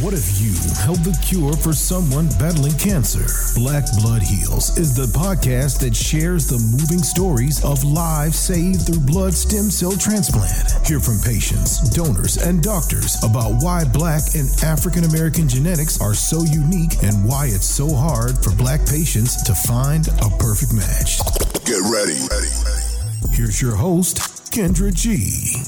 What if you held the cure for someone battling cancer? Black Blood Heals is the podcast that shares the moving stories of lives saved through blood stem cell transplant. Hear from patients, donors, and doctors about why Black and African American genetics are so unique and why it's so hard for Black patients to find a perfect match. Get ready. Here's your host, Kendra G.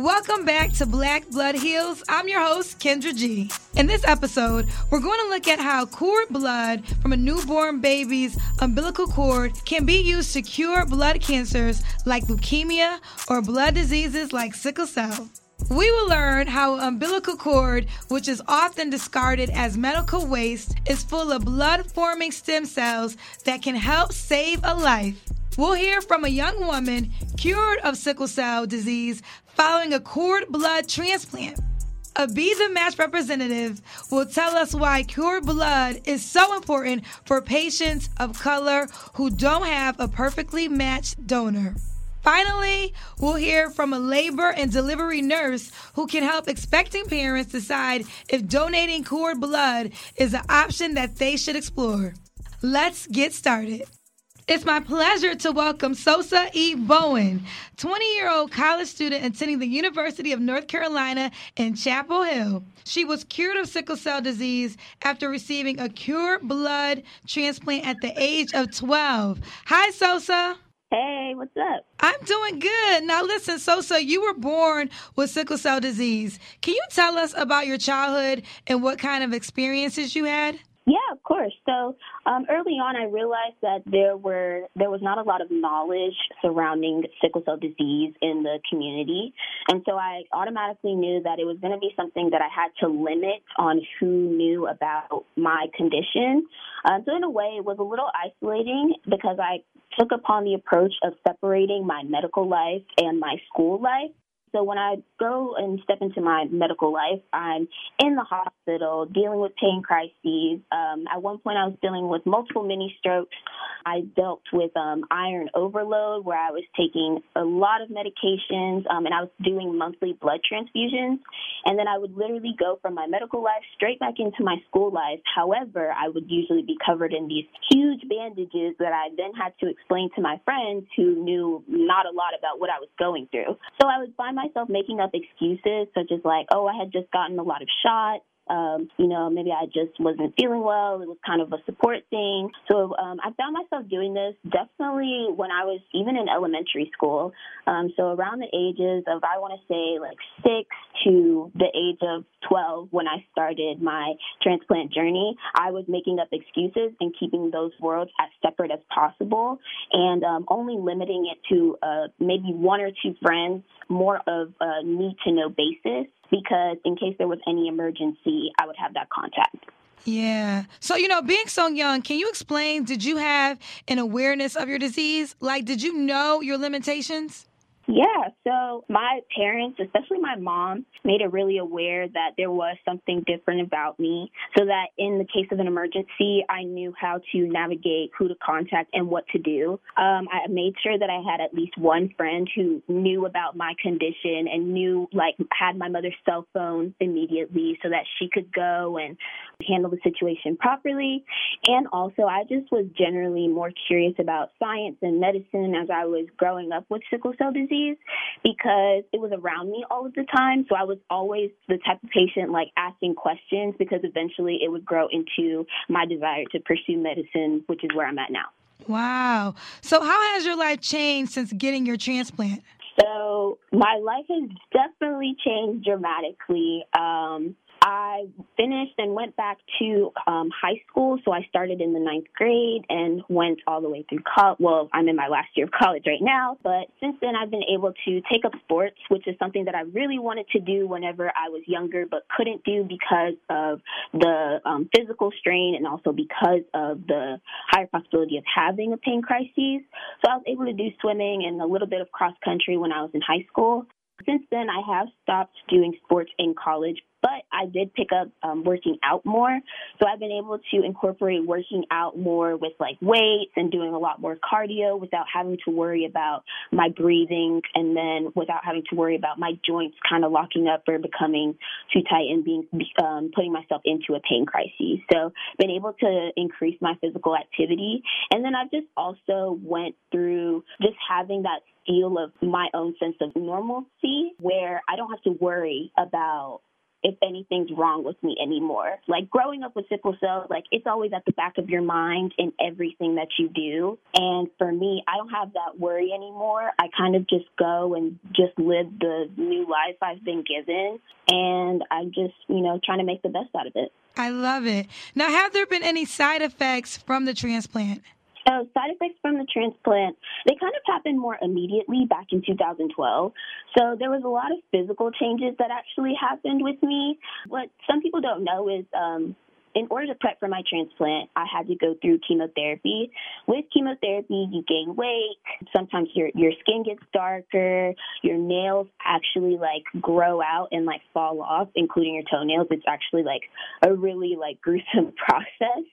Welcome back to Black Blood Heals. I'm your host, Kendra G. In this episode, we're going to look at how cord blood from a newborn baby's umbilical cord can be used to cure blood cancers like leukemia or blood diseases like sickle cell. We will learn how umbilical cord, which is often discarded as medical waste, is full of blood-forming stem cells that can help save a life. We'll hear from a young woman cured of sickle cell disease following a cord blood transplant. A Be The Match representative will tell us why cord blood is so important for patients of color who don't have a perfectly matched donor. Finally, we'll hear from a labor and delivery nurse who can help expecting parents decide if donating cord blood is an option that they should explore. Let's get started. It's my pleasure to welcome Sosa E. Bowen, 20-year-old college student attending the University of North Carolina in Chapel Hill. She was cured of sickle cell disease after receiving a cord blood transplant at the age of 12. Hi, Sosa. Hey, what's up? I'm doing good. Now, listen, Sosa, you were born with sickle cell disease. Can you tell us about your childhood and what kind of experiences you had? Yeah, of course. So early on, I realized that there was not a lot of knowledge surrounding sickle cell disease in the community. And so I automatically knew that it was going to be something that I had to limit on who knew about my condition. So in a way, it was a little isolating because I took upon the approach of separating my medical life and my school life. So when I go and step into my medical life, I'm in the hospital dealing with pain crises. At one point, I was dealing with multiple mini-strokes. I dealt with iron overload where I was taking a lot of medications, and I was doing monthly blood transfusions. And then I would literally go from my medical life straight back into my school life. However, I would usually be covered in these huge bandages that I then had to explain to my friends who knew not a lot about what I was going through. So I would find myself making up excuses such as like, oh, I had just gotten a lot of shots. Maybe I just wasn't feeling well. It was kind of a support thing. So I found myself doing this definitely when I was even in elementary school. So around the ages of, I want to say, like 6 to the age of 12 when I started my transplant journey, I was making up excuses and keeping those worlds as separate as possible and only limiting it to maybe one or two friends, more of a need-to-know basis. Because in case there was any emergency, I would have that contact. Yeah. So, being so young, can you explain, did you have an awareness of your disease? Like, did you know your limitations? Yeah, so my parents, especially my mom, made it really aware that there was something different about me so that in the case of an emergency, I knew how to navigate, who to contact, and what to do. I made sure that I had at least one friend who knew about my condition and knew, like, had my mother's cell phone immediately so that she could go and handle the situation properly. And also, I just was generally more curious about science and medicine as I was growing up with sickle cell disease, because it was around me all of the time. So I was always the type of patient like asking questions because eventually it would grow into my desire to pursue medicine, which is where I'm at now. Wow. So how has your life changed since getting your transplant? So my life has definitely changed dramatically. I finished and went back to high school, so I started in the 9th grade and went all the way through college. Well, I'm in my last year of college right now, but since then I've been able to take up sports, which is something that I really wanted to do whenever I was younger but couldn't do because of the physical strain and also because of the higher possibility of having a pain crisis. So I was able to do swimming and a little bit of cross country when I was in high school. Since then, I have stopped doing sports in college, but I did pick up working out more. So I've been able to incorporate working out more with like weights and doing a lot more cardio without having to worry about my breathing, and then without having to worry about my joints kind of locking up or becoming too tight and being putting myself into a pain crisis. So been able to increase my physical activity. And then I've just also went through just having that feel of my own sense of normalcy where I don't have to worry about if anything's wrong with me anymore. Like growing up with sickle cell, like it's always at the back of your mind in everything that you do. And for me, I don't have that worry anymore. I kind of just go and just live the new life I've been given. And I'm just, you know, trying to make the best out of it. I love it. Now, have there been any side effects from the transplant? So side effects from the transplant, they kind of happened more immediately back in 2012. So there was a lot of physical changes that actually happened with me. What some people don't know is in order to prep for my transplant, I had to go through chemotherapy. With chemotherapy, you gain weight. Sometimes your skin gets darker. Your nails actually, like, grow out and, like, fall off, including your toenails. It's actually, like, a really, like, gruesome process.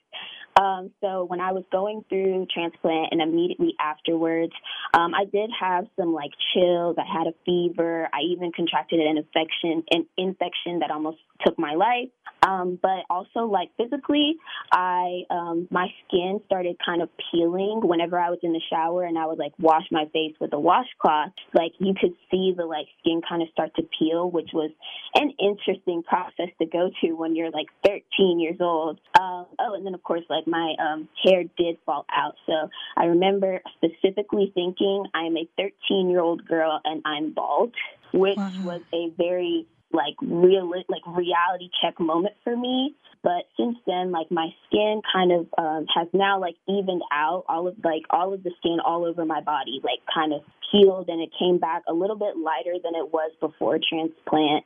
So when I was going through transplant and immediately afterwards, I did have some like chills. I had a fever. I even contracted an infection that almost took my life. But also like physically, my skin started kind of peeling whenever I was in the shower and I would like wash my face with a washcloth. Like you could see the like skin kind of start to peel, which was an interesting process to go to when you're like 13 years old. And then of course, like my hair did fall out. So I remember specifically thinking I'm a 13-year-old girl and I'm bald, which was a very like reality check moment for me. But since then, like my skin kind of has now like evened out. All of the skin all over my body like kind of healed, and it came back a little bit lighter than it was before transplant.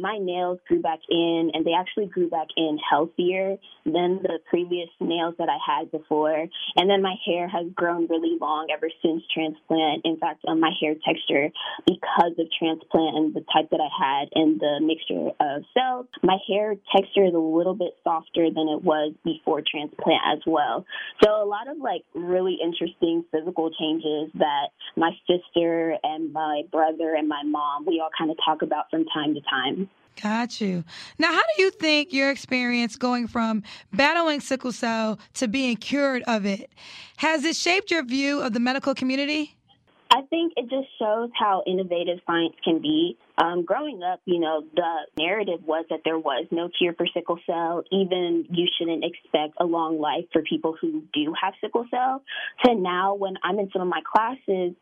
My nails grew back in, and they actually grew back in healthier than the previous nails that I had before. And then my hair has grown really long ever since transplant. In fact, my hair texture, because of transplant and the type that I had and the mixture of cells, my hair texture is a little bit softer than it was before transplant as well. So a lot of like really interesting physical changes that my sister and my brother and my mom, we all kind of talk about from time to time. Got you. Now, how do you think your experience going from battling sickle cell to being cured of it, has it shaped your view of the medical community? I think it just shows how innovative science can be. Growing up, you know, the narrative was that there was no cure for sickle cell. Even you shouldn't expect a long life for people who do have sickle cell. To now, when I'm in some of my classes,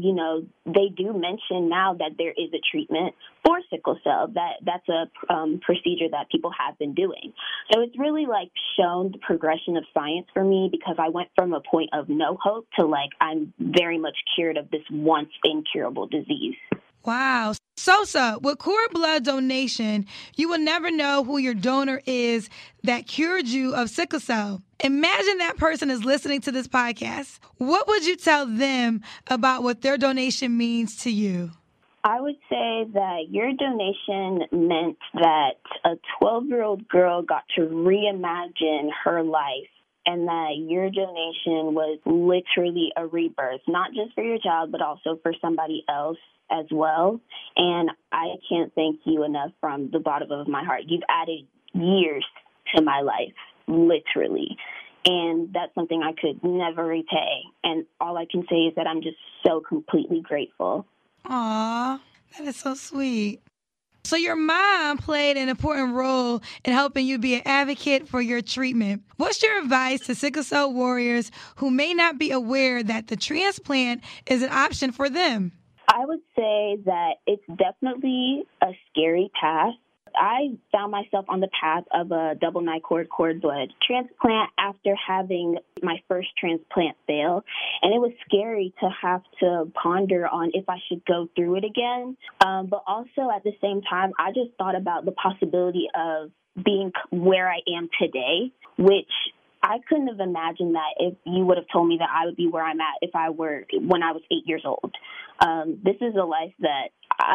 you know, they do mention now that there is a treatment for sickle cell. That's a procedure that people have been doing. So it's really like shown the progression of science for me, because I went from a point of no hope to like I'm very much cured of this once incurable disease. Wow. Sosa, with cord blood donation, you will never know who your donor is that cured you of sickle cell. Imagine that person is listening to this podcast. What would you tell them about what their donation means to you? I would say that your donation meant that a 12-year-old girl got to reimagine her life, and that your donation was literally a rebirth, not just for your child, but also for somebody else as well. And I can't thank you enough from the bottom of my heart. You've added years to my life, literally. And that's something I could never repay. And all I can say is that I'm just so completely grateful. Aw, that is so sweet. So your mom played an important role in helping you be an advocate for your treatment. What's your advice to sickle cell warriors who may not be aware that the transplant is an option for them? I would say that it's definitely a scary path. I found myself on the path of a double NiCord cord blood transplant after having my first transplant fail. And it was scary to have to ponder on if I should go through it again. But also at the same time, I just thought about the possibility of being where I am today, which I couldn't have imagined that if you would have told me that I would be where I'm at when I was 8 years old. This is a life that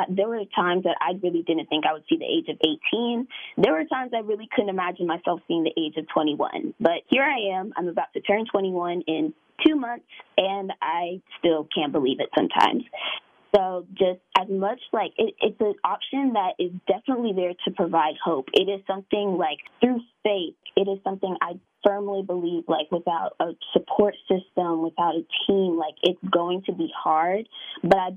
there were times that I really didn't think I would see the age of 18. There were times I really couldn't imagine myself seeing the age of 21. But here I am. I'm about to turn 21 in 2 months, and I still can't believe it sometimes. So just as much like it's an option that is definitely there to provide hope. It is something like through faith. It is something I firmly believe, like, without a support system, without a team, like, it's going to be hard. But I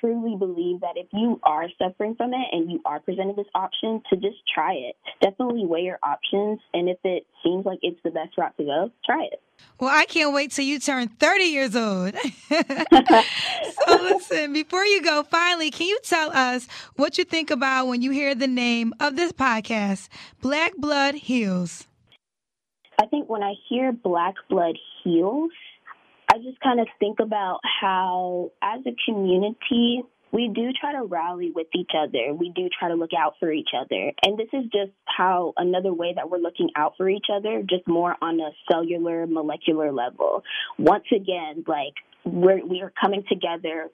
truly believe that if you are suffering from it and you are presented this option, to just try it. Definitely weigh your options. And if it seems like it's the best route to go, try it. Well, I can't wait till you turn 30 years old. So listen, before you go, finally, can you tell us what you think about when you hear the name of this podcast, Black Blood Heals? I think when I hear Black Blood Heals, I just kind of think about how, as a community, we do try to rally with each other. We do try to look out for each other. And this is just how another way that we're looking out for each other, just more on a cellular, molecular level. Once again, like, we are coming together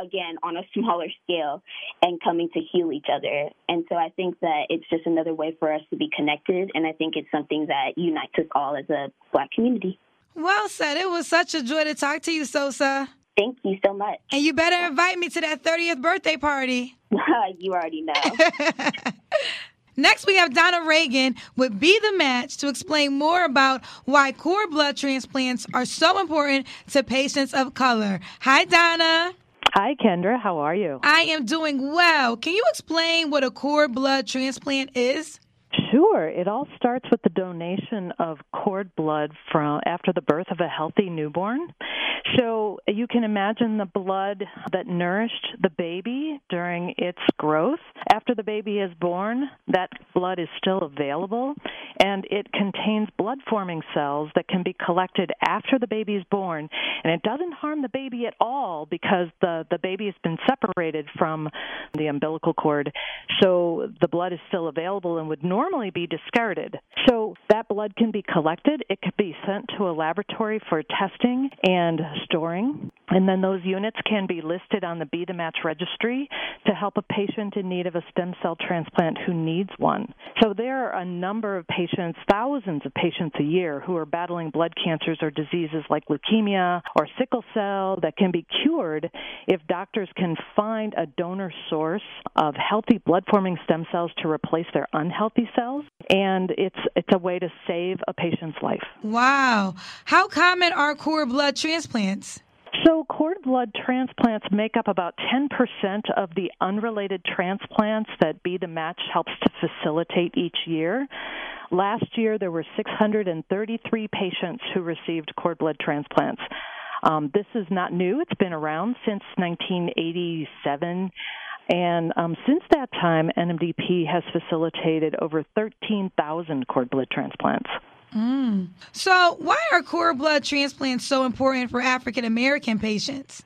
again on a smaller scale and coming to heal each other. And so I think that it's just another way for us to be connected. And I think it's something that unites us all as a Black community. Well said. It was such a joy to talk to you, Sosa. Thank you so much. And you better invite me to that 30th birthday party. You already know. Next, we have Donna Reagan with Be The Match to explain more about why cord blood transplants are so important to patients of color. Hi, Donna. Hi, Kendra. How are you? I am doing well. Can you explain what a cord blood transplant is? Sure. It all starts with the donation of cord blood after the birth of a healthy newborn. So you can imagine the blood that nourished the baby during its growth. After the baby is born, that blood is still available, and it contains blood-forming cells that can be collected after the baby is born. And it doesn't harm the baby at all because the baby has been separated from the umbilical cord. So the blood is still available and would normally be discarded. So that blood can be collected. It can be sent to a laboratory for testing and storing. And then those units can be listed on the Be The Match registry to help a patient in need of a stem cell transplant who needs one. So there are a number of patients, thousands of patients a year, who are battling blood cancers or diseases like leukemia or sickle cell that can be cured if doctors can find a donor source of healthy blood-forming stem cells to replace their unhealthy cells. And it's a way to save a patient's life. Wow. How common are cord blood transplants? So cord blood transplants make up about 10% of the unrelated transplants that Be The Match helps to facilitate each year. Last year, there were 633 patients who received cord blood transplants. This is not new. It's been around since 1987. And since that time, NMDP has facilitated over 13,000 cord blood transplants. So why are cord blood transplants so important for African-American patients?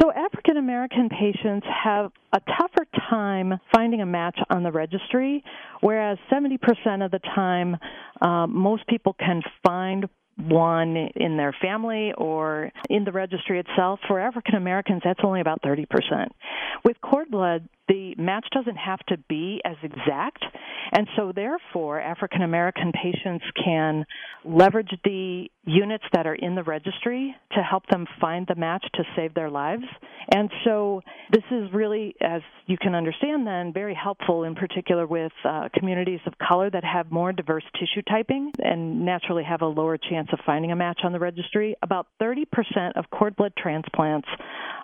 So African-American patients have a tougher time finding a match on the registry, whereas 70% of the time most people can find one in their family or in the registry itself. For African Americans, that's only about 30%. With cord blood, the match doesn't have to be as exact, and so therefore African American patients can leverage the units that are in the registry to help them find the match to save their lives. And so this is really, as you can understand then, very helpful in particular with communities of color that have more diverse tissue typing and naturally have a lower chance of finding a match on the registry. About 30% of cord blood transplants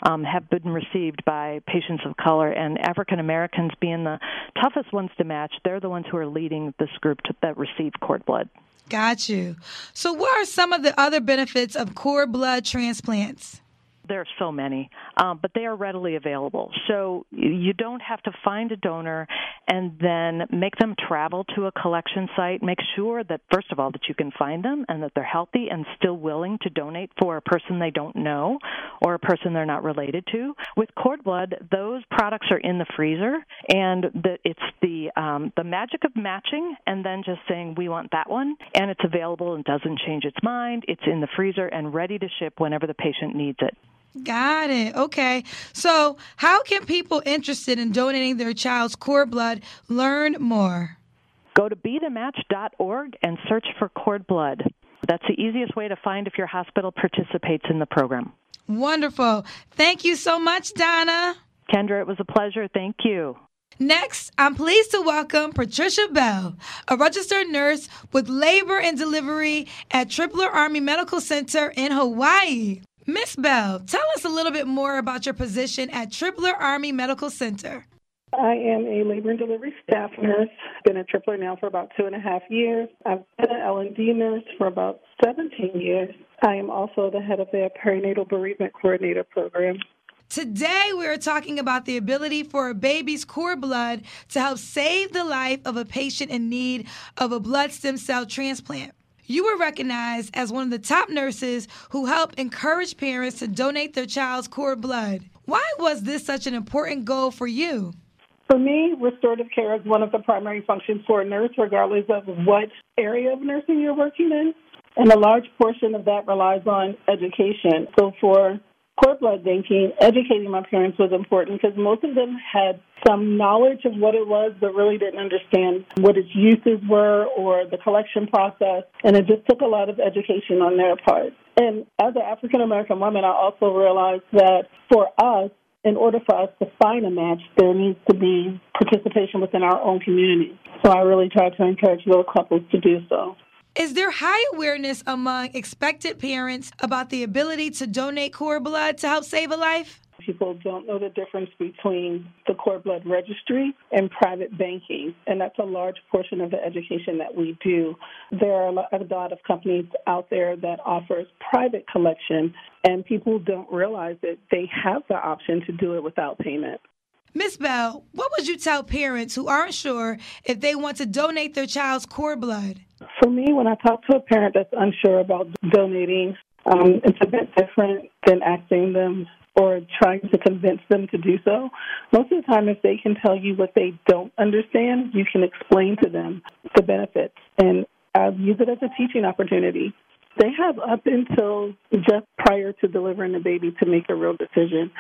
have been received by patients of color, and African Americans being the toughest ones to match, they're the ones who are leading this group that receive cord blood. Got you. So what are some of the other benefits of cord blood transplants? There are so many, but they are readily available. So you don't have to find a donor and then make them travel to a collection site. Make sure that, first of all, that you can find them and that they're healthy and still willing to donate for a person they don't know or a person they're not related to. With cord blood, those products are in the freezer, and it's the magic of matching and then just saying, we want that one, and it's available and doesn't change its mind. It's in the freezer and ready to ship whenever the patient needs it. Got it. Okay. So how can people interested in donating their child's cord blood learn more? Go to BeTheMatch.org and search for cord blood. That's the easiest way to find if your hospital participates in the program. Wonderful. Thank you so much, Donna. Kendra, it was a pleasure. Thank you. Next, I'm pleased to welcome Patricia Bell, a registered nurse with labor and delivery at Tripler Army Medical Center in Hawaii. Ms. Bell, tell us a little bit more about your position at Tripler Army Medical Center. I am a labor and delivery staff nurse. Been at Tripler now for about 2.5 years. I've been an L&D nurse for about 17 years. I am also the head of their perinatal bereavement coordinator program. Today, we are talking about the ability for a baby's cord blood to help save the life of a patient in need of a blood stem cell transplant. You were recognized as one of the top nurses who helped encourage parents to donate their child's cord blood. Why was this such an important goal for you? For me, restorative care is one of the primary functions for a nurse, regardless of what area of nursing you're working in. And a large portion of that relies on education. So for cord blood banking, educating my parents was important because most of them had some knowledge of what it was but really didn't understand what its uses were or the collection process, and it just took a lot of education on their part. And as an African-American woman, I also realized that for us, in order for us to find a match, there needs to be participation within our own community. So I really try to encourage little couples to do so. Is there high awareness among expectant parents about the ability to donate cord blood to help save a life? People don't know the difference between the cord blood registry and private banking, and that's a large portion of the education that we do. There are a lot of companies out there that offers private collection, and people don't realize that they have the option to do it without payment. Ms. Bell, what would you tell parents who aren't sure if they want to donate their child's cord blood? For me, when I talk to a parent that's unsure about donating, it's a bit different than asking them or trying to convince them to do so. Most of the time, if they can tell you what they don't understand, you can explain to them the benefits, and use it as a teaching opportunity. They have up until just prior to delivering the baby to make a real decision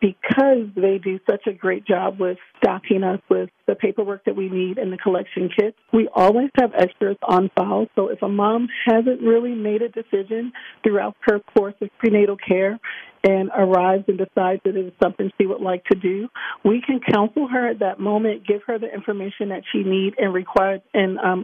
because they do such a great job with stocking us with the paperwork that we need and the collection kits. We always have extras on file, so if a mom hasn't really made a decision throughout her course of prenatal care and arrives and decides that it is something she would like to do, we can counsel her at that moment, give her the information that she needs, and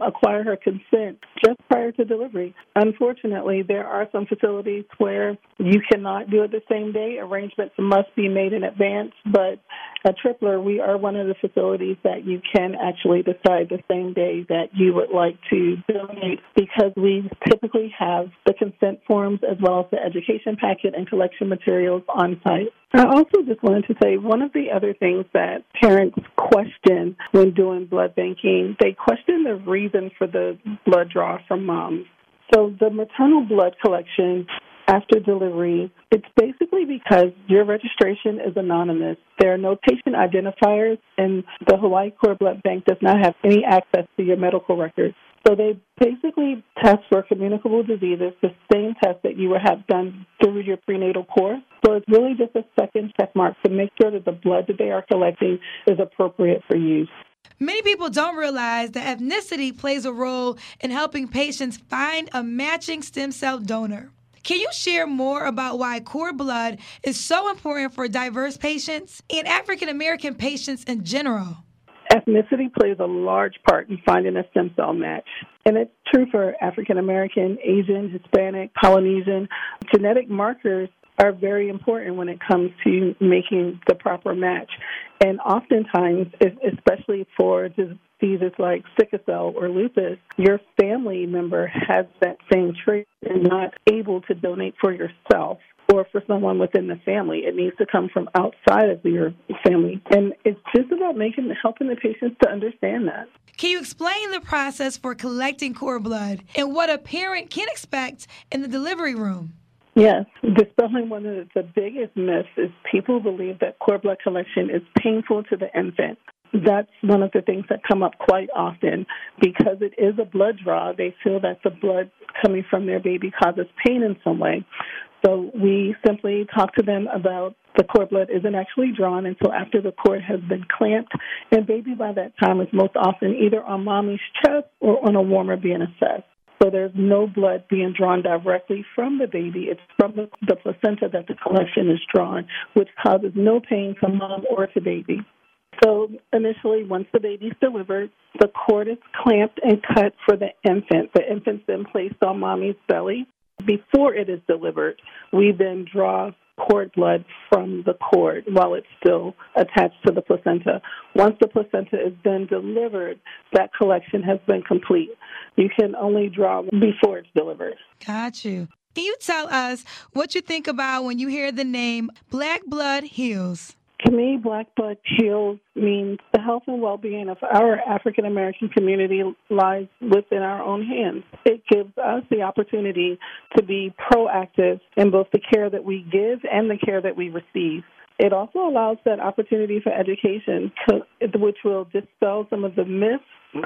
acquire her consent just prior to delivery. Unfortunately, there are some facilities where you cannot do it the same day. Arrangements must be made in advance, but at Tripler, we are one of the facilities that you can actually decide the same day that you would like to donate because we typically have the consent forms as well as the education packet and collection materials on site. I also just wanted to say one of the other things that parents question when doing blood banking, they question the reason for the blood draw from moms. So the maternal blood collection after delivery, it's basically because your registration is anonymous. There are no patient identifiers, and the Hawaii Cord Blood Bank does not have any access to your medical records. So they basically test for communicable diseases, the same test that you would have done through your prenatal course. So it's really just a second check mark to make sure that the blood that they are collecting is appropriate for use. Many people don't realize that ethnicity plays a role in helping patients find a matching stem cell donor. Can you share more about why cord blood is so important for diverse patients and African-American patients in general? Ethnicity plays a large part in finding a stem cell match, and it's true for African-American, Asian, Hispanic, Polynesian. Genetic markers are very important when it comes to making the proper match, and oftentimes, especially for diseases like sickle cell or lupus, your family member has that same trait and not able to donate for yourself or for someone within the family. It needs to come from outside of your family. And it's just about helping the patients to understand that. Can you explain the process for collecting cord blood and what a parent can expect in the delivery room? Yes, dispelling one of the biggest myths is people believe that cord blood collection is painful to the infant. That's one of the things that come up quite often because it is a blood draw. They feel that the blood coming from their baby causes pain in some way. So we simply talk to them about the cord blood isn't actually drawn until after the cord has been clamped, and baby by that time is most often either on mommy's chest or on a warmer being assessed. So there's no blood being drawn directly from the baby. It's from the placenta that the collection is drawn, which causes no pain to mom or to baby. So initially, once the baby's delivered, the cord is clamped and cut for the infant. The infant's then placed on mommy's belly. Before it is delivered, we then draw cord blood from the cord while it's still attached to the placenta. Once the placenta is then delivered, that collection has been complete. You can only draw before it's delivered. Got you. Can you tell us what you think about when you hear the name Black Blood Heals? To me, Black Blood Heals means the health and well-being of our African-American community lies within our own hands. It gives us the opportunity to be proactive in both the care that we give and the care that we receive. It also allows that opportunity for education, which will dispel some of the myths,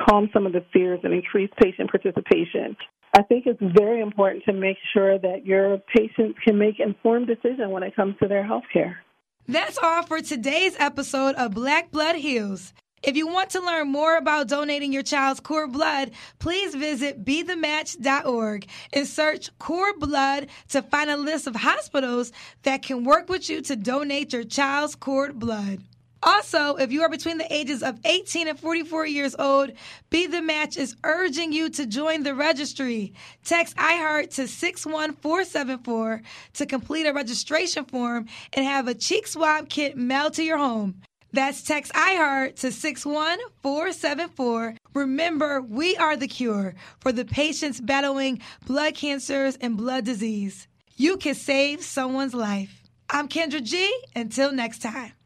calm some of the fears, and increase patient participation. I think it's very important to make sure that your patients can make informed decisions when it comes to their health care. That's all for today's episode of Black Blood Heals. If you want to learn more about donating your child's cord blood, please visit BeTheMatch.org and search cord blood to find a list of hospitals that can work with you to donate your child's cord blood. Also, if you are between the ages of 18 and 44 years old, Be The Match is urging you to join the registry. Text iHeart to 61474 to complete a registration form and have a cheek swab kit mailed to your home. That's text iHeart to 61474. Remember, we are the cure for the patients battling blood cancers and blood disease. You can save someone's life. I'm Kendra G. Until next time.